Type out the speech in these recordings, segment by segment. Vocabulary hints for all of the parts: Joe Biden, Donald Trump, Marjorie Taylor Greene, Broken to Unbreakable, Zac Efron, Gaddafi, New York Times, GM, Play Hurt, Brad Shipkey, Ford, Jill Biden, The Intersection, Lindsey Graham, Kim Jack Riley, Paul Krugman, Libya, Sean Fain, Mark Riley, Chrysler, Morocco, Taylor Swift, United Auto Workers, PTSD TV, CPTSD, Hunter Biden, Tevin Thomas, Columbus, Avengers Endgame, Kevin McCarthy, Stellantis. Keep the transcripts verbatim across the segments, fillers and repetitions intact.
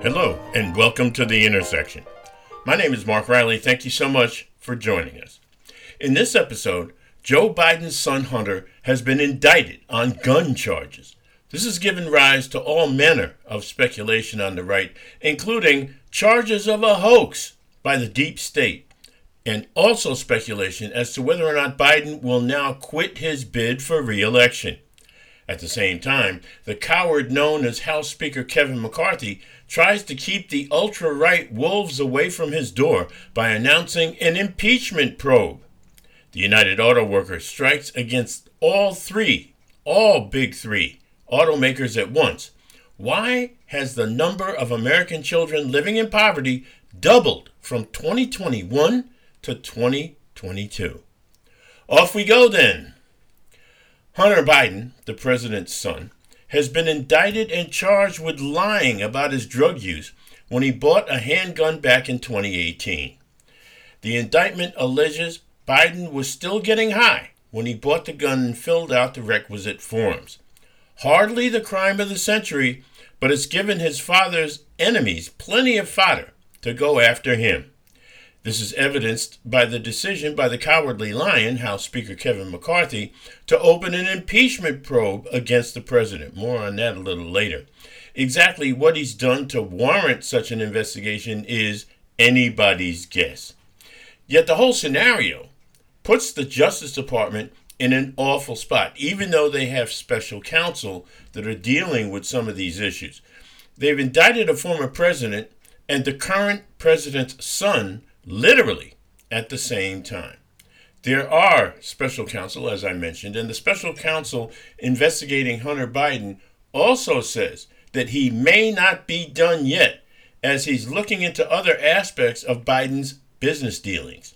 Hello, and welcome to The Intersection. My name is Mark Riley. Thank you so much for joining us. In this episode, Joe Biden's son Hunter has been indicted on gun charges. This has given rise to all manner of speculation on the right, including charges of a hoax by the deep state, and also speculation as to whether or not Biden will now quit his bid for re-election. At the same time, the coward known as House Speaker Kevin McCarthy tries to keep the ultra-right wolves away from his door by announcing an impeachment probe. The United Auto Workers strikes against all three, all big three, automakers at once. Why has the number of American children living in poverty doubled from twenty twenty-one to twenty twenty-two? Off we go then. Hunter Biden, the president's son, has been indicted and charged with lying about his drug use when he bought a handgun back in twenty eighteen. The indictment alleges Biden was still getting high when he bought the gun and filled out the requisite forms. Hardly the crime of the century, but it's given his father's enemies plenty of fodder to go after him. This is evidenced by the decision by the cowardly lion, House Speaker Kevin McCarthy, to open an impeachment probe against the president. More on that a little later. Exactly what he's done to warrant such an investigation is anybody's guess. Yet the whole scenario puts the Justice Department in an awful spot, even though they have special counsel that are dealing with some of these issues. They've indicted a former president and the current president's son literally at the same time. There are special counsel, as I mentioned, and the special counsel investigating Hunter Biden also says that he may not be done yet, as he's looking into other aspects of Biden's business dealings.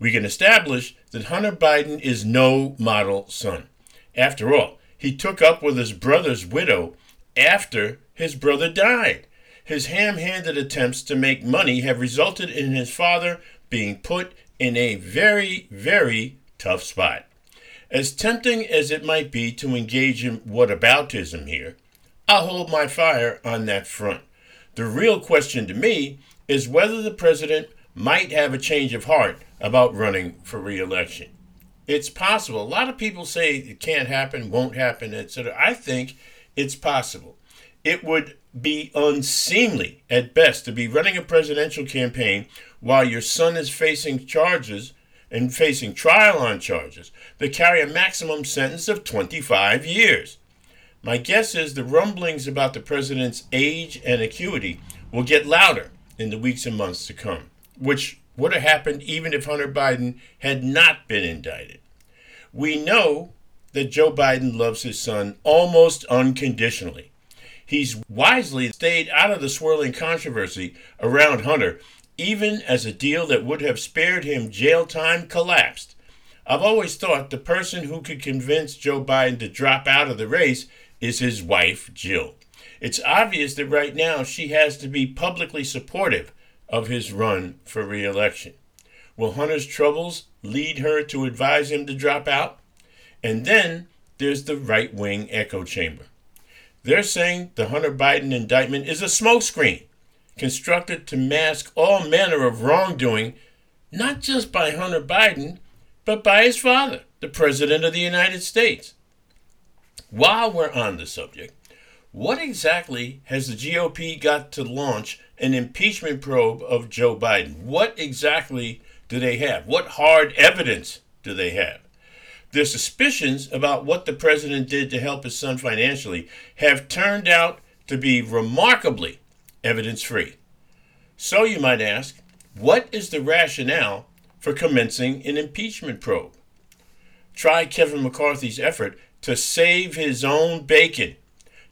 We can establish that Hunter Biden is no model son. After all, he took up with his brother's widow after his brother died. His ham-handed attempts to make money have resulted in his father being put in a very, very tough spot. As tempting as it might be to engage in whataboutism here, I'll hold my fire on that front. The real question to me is whether the president might have a change of heart about running for re-election. It's possible. A lot of people say it can't happen, won't happen, et cetera. I think it's possible. It would be unseemly at best to be running a presidential campaign while your son is facing charges and facing trial on charges that carry a maximum sentence of twenty-five years. My guess is the rumblings about the president's age and acuity will get louder in the weeks and months to come, which would have happened even if Hunter Biden had not been indicted. We know that Joe Biden loves his son almost unconditionally. He's wisely stayed out of the swirling controversy around Hunter, even as a deal that would have spared him jail time collapsed. I've always thought the person who could convince Joe Biden to drop out of the race is his wife, Jill. It's obvious that right now she has to be publicly supportive of his run for re-election. Will Hunter's troubles lead her to advise him to drop out? And then there's the right-wing echo chamber. They're saying the Hunter Biden indictment is a smokescreen constructed to mask all manner of wrongdoing, not just by Hunter Biden, but by his father, the President of the United States. While we're on the subject, what exactly has the G O P got to launch an impeachment probe of Joe Biden? What exactly do they have? What hard evidence do they have? Their suspicions about what the president did to help his son financially have turned out to be remarkably evidence-free. So you might ask, what is the rationale for commencing an impeachment probe? Try Kevin McCarthy's effort to save his own bacon.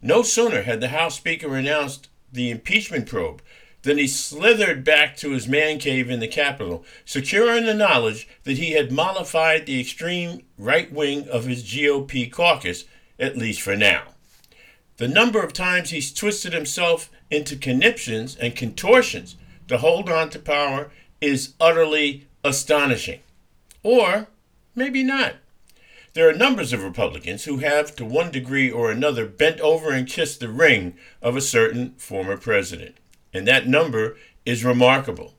No sooner had the House Speaker announced the impeachment probe than he slithered back to his man cave in the Capitol, secure in the knowledge that he had mollified the extreme right wing of his G O P caucus, at least for now. The number of times he's twisted himself into conniptions and contortions to hold on to power is utterly astonishing. Or maybe not. There are numbers of Republicans who have, to one degree or another, bent over and kissed the ring of a certain former president. And that number is remarkable.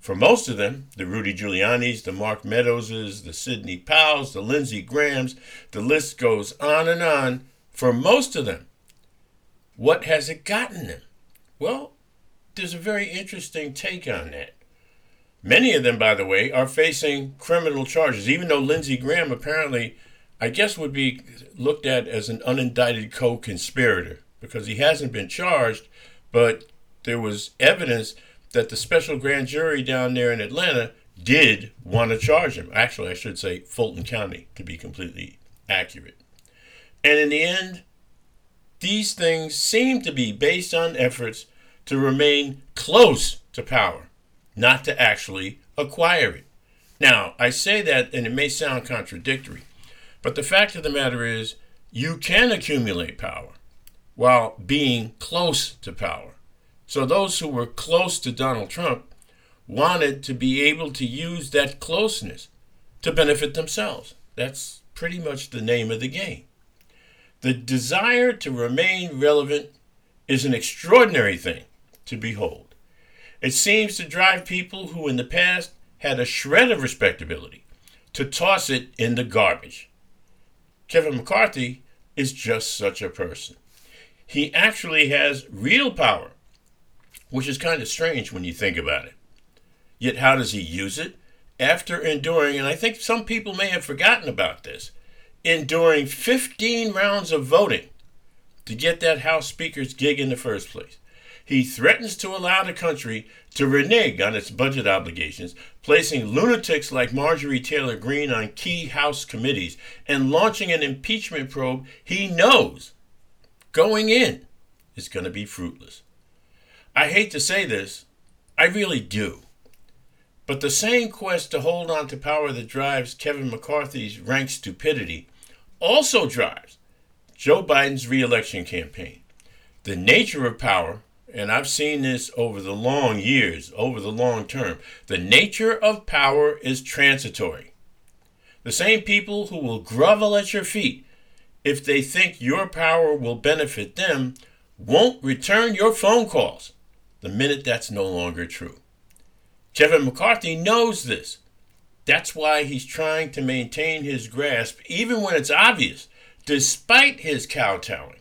For most of them, the Rudy Giuliani's, the Mark Meadows's, the Sidney Powell's, the Lindsey Graham's, the list goes on and on. For most of them, what has it gotten them? Well, there's a very interesting take on that. Many of them, by the way, are facing criminal charges, even though Lindsey Graham apparently, I guess, would be looked at as an unindicted co-conspirator because he hasn't been charged, but there was evidence that the special grand jury down there in Atlanta did want to charge him. Actually, I should say Fulton County, to be completely accurate. And in the end, these things seem to be based on efforts to remain close to power, not to actually acquire it. Now, I say that, and it may sound contradictory, but the fact of the matter is you can accumulate power while being close to power. So those who were close to Donald Trump wanted to be able to use that closeness to benefit themselves. That's pretty much the name of the game. The desire to remain relevant is an extraordinary thing to behold. It seems to drive people who in the past had a shred of respectability to toss it in the garbage. Kevin McCarthy is just such a person. He actually has real power, which is kind of strange when you think about it. Yet how does he use it? After enduring, and I think some people may have forgotten about this, enduring fifteen rounds of voting to get that House Speaker's gig in the first place. He threatens to allow the country to renege on its budget obligations, placing lunatics like Marjorie Taylor Greene on key House committees and launching an impeachment probe he knows going in is going to be fruitless. I hate to say this, I really do. But the same quest to hold on to power that drives Kevin McCarthy's rank stupidity also drives Joe Biden's re-election campaign. The nature of power, and I've seen this over the long years, over the long term, the nature of power is transitory. The same people who will grovel at your feet if they think your power will benefit them won't return your phone calls the minute that's no longer true. Kevin McCarthy knows this. That's why he's trying to maintain his grasp, even when it's obvious, despite his kowtowing,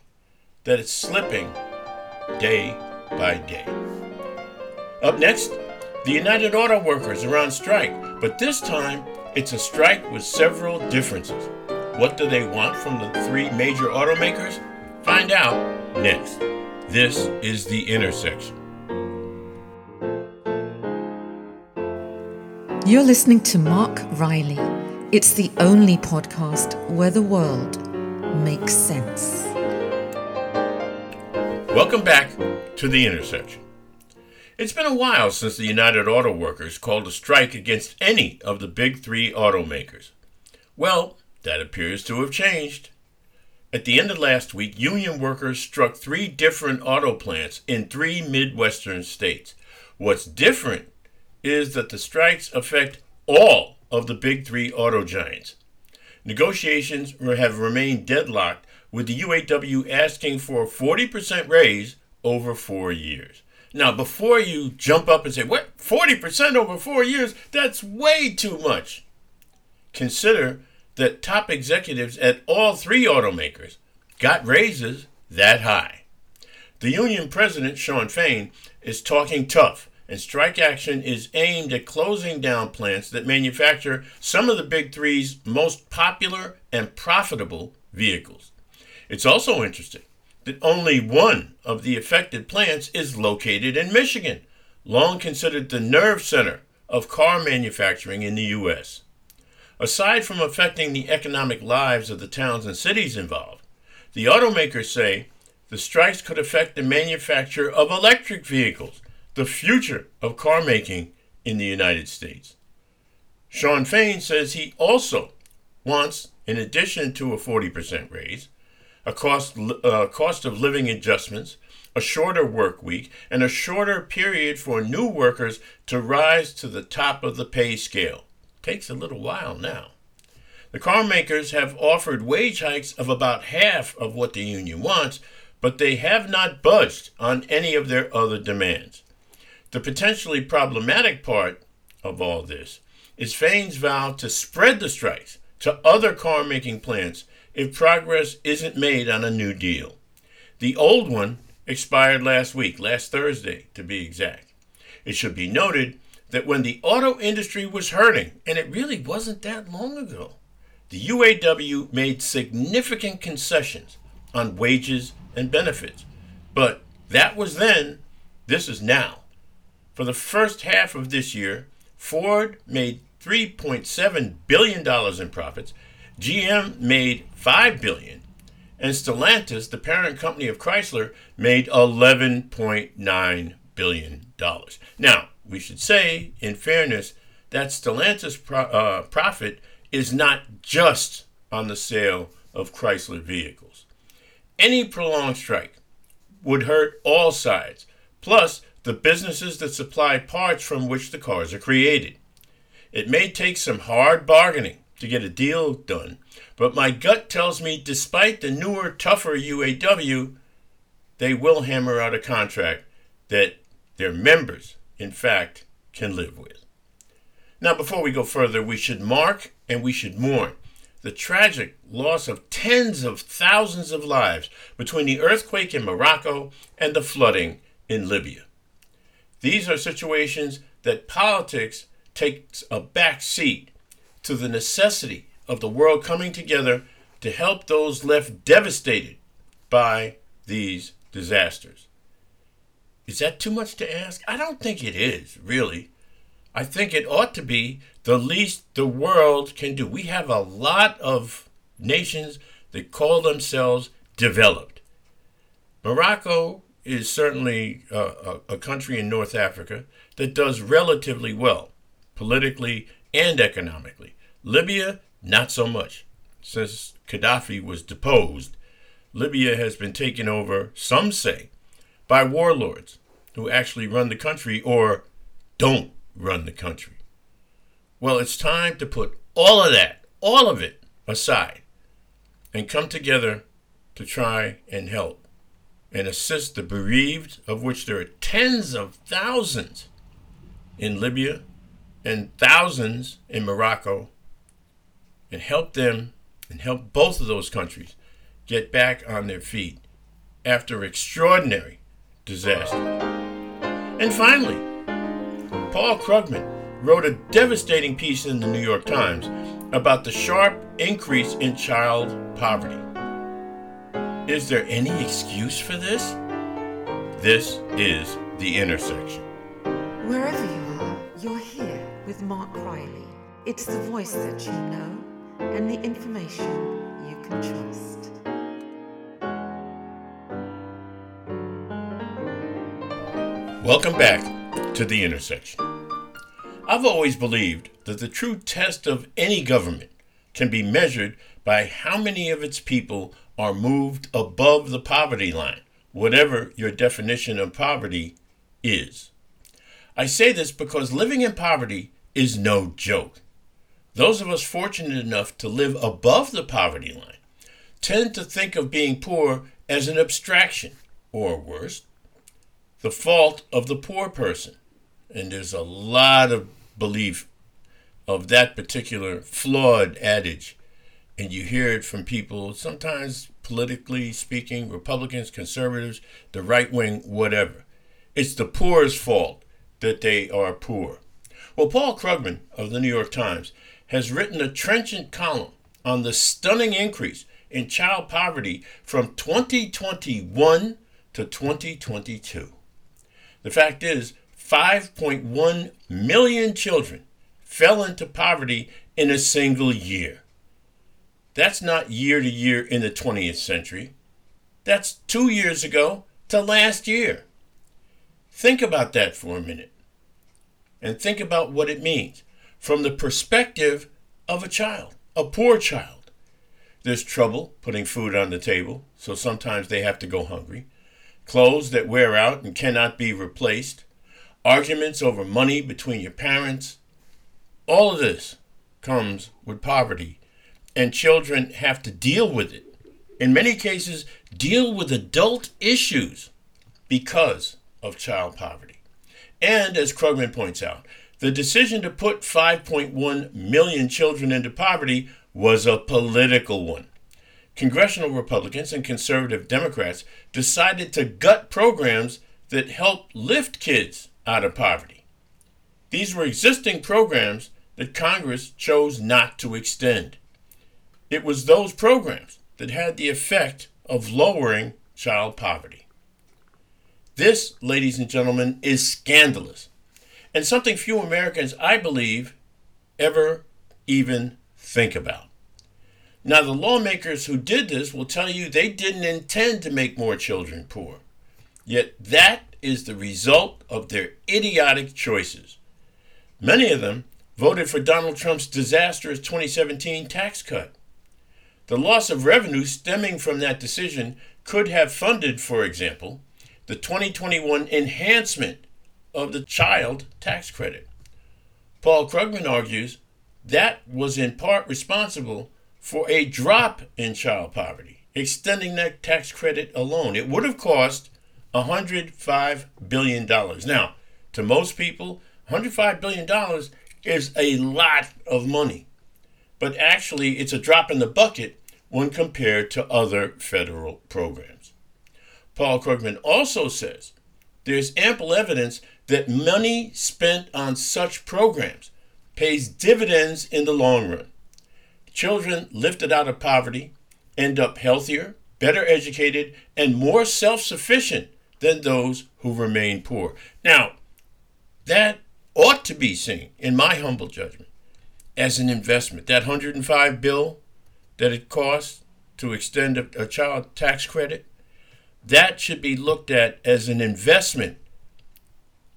that it's slipping day by day. Up next, the United Auto Workers are on strike, but this time it's a strike with several differences. What do they want from the three major automakers? Find out next. This is The Intersection. You're listening to Mark Riley. It's the only podcast where the world makes sense. Welcome back to The Intersection. It's been a while since the United Auto Workers called a strike against any of the big three automakers. Well, that appears to have changed. At the end of last week, union workers struck three different auto plants in three Midwestern states. What's different is that the strikes affect all of the big three auto giants. Negotiations have remained deadlocked, with the U A W asking for a forty percent raise over four years. Now, before you jump up and say, what, forty percent over four years? That's way too much. Consider that top executives at all three automakers got raises that high. The union president, Sean Fain, is talking tough, and strike action is aimed at closing down plants that manufacture some of the Big Three's most popular and profitable vehicles. It's also interesting that only one of the affected plants is located in Michigan, long considered the nerve center of car manufacturing in the U S. Aside from affecting the economic lives of the towns and cities involved, the automakers say the strikes could affect the manufacture of electric vehicles, the future of car making in the United States. Sean Fain says he also wants, in addition to a forty percent raise, a cost, uh, cost of living adjustments, a shorter work week, and a shorter period for new workers to rise to the top of the pay scale. Takes a little while now. The car makers have offered wage hikes of about half of what the union wants, but they have not budged on any of their other demands. The potentially problematic part of all this is Fain's vow to spread the strikes to other car-making plants if progress isn't made on a new deal. The old one expired last week, last Thursday to be exact. It should be noted that when the auto industry was hurting, and it really wasn't that long ago, the U A W made significant concessions on wages and benefits. But that was then, this is now. For the first half of this year, Ford made three point seven billion dollars in profits, G M made five billion dollars, and Stellantis, the parent company of Chrysler, made eleven point nine billion dollars. Now, we should say, in fairness, that Stellantis pro- uh, profit is not just on the sale of Chrysler vehicles. Any prolonged strike would hurt all sides, plus the businesses that supply parts from which the cars are created. It may take some hard bargaining to get a deal done, but my gut tells me despite the newer, tougher U A W, they will hammer out a contract that their members, in fact, can live with. Now, before we go further, we should mark and we should mourn the tragic loss of tens of thousands of lives between the earthquake in Morocco and the flooding in Libya. These are situations that politics takes a back seat to the necessity of the world coming together to help those left devastated by these disasters. Is that too much to ask? I don't think it is, really. I think it ought to be the least the world can do. We have a lot of nations that call themselves developed. Morocco is certainly a, a country in North Africa that does relatively well, politically and economically. Libya, not so much. Since Gaddafi was deposed, Libya has been taken over, some say, by warlords who actually run the country or don't run the country. Well, it's time to put all of that, all of it aside and come together to try and help and assist the bereaved, of which there are tens of thousands in Libya and thousands in Morocco, and help them and help both of those countries get back on their feet after extraordinary disaster. And finally, Paul Krugman wrote a devastating piece in the New York Times about the sharp increase in child poverty. Is there any excuse for this? This is The Intersection. Wherever you are, you're here with Mark Riley. It's the voice that you know and the information you can trust. Welcome back to The Intersection. I've always believed that the true test of any government can be measured by how many of its people are moved above the poverty line, whatever your definition of poverty is. I say this because living in poverty is no joke. Those of us fortunate enough to live above the poverty line tend to think of being poor as an abstraction, or worse, the fault of the poor person. And there's a lot of belief of that particular flawed adage. And you hear it from people, sometimes politically speaking, Republicans, conservatives, the right wing, whatever. It's the poor's fault that they are poor. Well, Paul Krugman of the New York Times has written a trenchant column on the stunning increase in child poverty from twenty twenty-one to twenty twenty-two. The fact is, five point one million children fell into poverty in a single year. That's not year to year in the twentieth century. That's two years ago to last year. Think about that for a minute and think about what it means from the perspective of a child, a poor child. There's trouble putting food on the table, so sometimes they have to go hungry. Clothes that wear out and cannot be replaced, arguments over money between your parents. All of this comes with poverty, and children have to deal with it. In many cases, deal with adult issues because of child poverty. And as Krugman points out, the decision to put five point one million children into poverty was a political one. Congressional Republicans and conservative Democrats decided to gut programs that help lift kids out of poverty. These were existing programs that Congress chose not to extend. It was those programs that had the effect of lowering child poverty. This, ladies and gentlemen, is scandalous, and something few Americans, I believe, ever even think about. Now, the lawmakers who did this will tell you they didn't intend to make more children poor. Yet that is the result of their idiotic choices. Many of them voted for Donald Trump's disastrous twenty seventeen tax cut. The loss of revenue stemming from that decision could have funded, for example, the twenty twenty-one enhancement of the child tax credit. Paul Krugman argues that was in part responsible for a drop in child poverty, extending that tax credit alone. It would have cost one hundred five billion dollars. Now, to most people, one hundred five billion dollars is a lot of money. But actually, it's a drop in the bucket when compared to other federal programs. Paul Krugman also says there's ample evidence that money spent on such programs pays dividends in the long run. Children lifted out of poverty end up healthier, better educated, and more self-sufficient than those who remain poor. Now, that ought to be seen, in my humble judgment, as an investment. That one hundred five billion dollars that it costs to extend a, a child tax credit, that should be looked at as an investment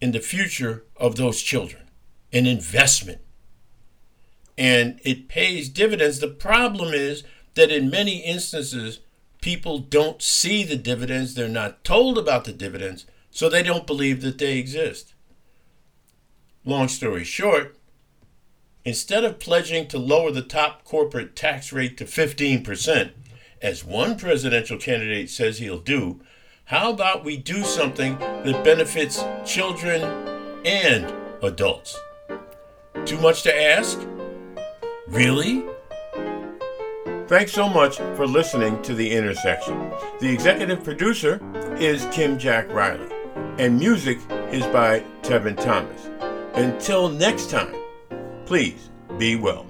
in the future of those children, an investment. And it pays dividends. The problem is that in many instances, people don't see the dividends. They're not told about the dividends, so they don't believe that they exist. Long story short, instead of pledging to lower the top corporate tax rate to fifteen percent, as one presidential candidate says he'll do, how about we do something that benefits children and adults? Too much to ask? Really? Thanks so much for listening to The Intersection. The executive producer is Kim Jack Riley, and music is by Tevin Thomas. Until next time, please be well.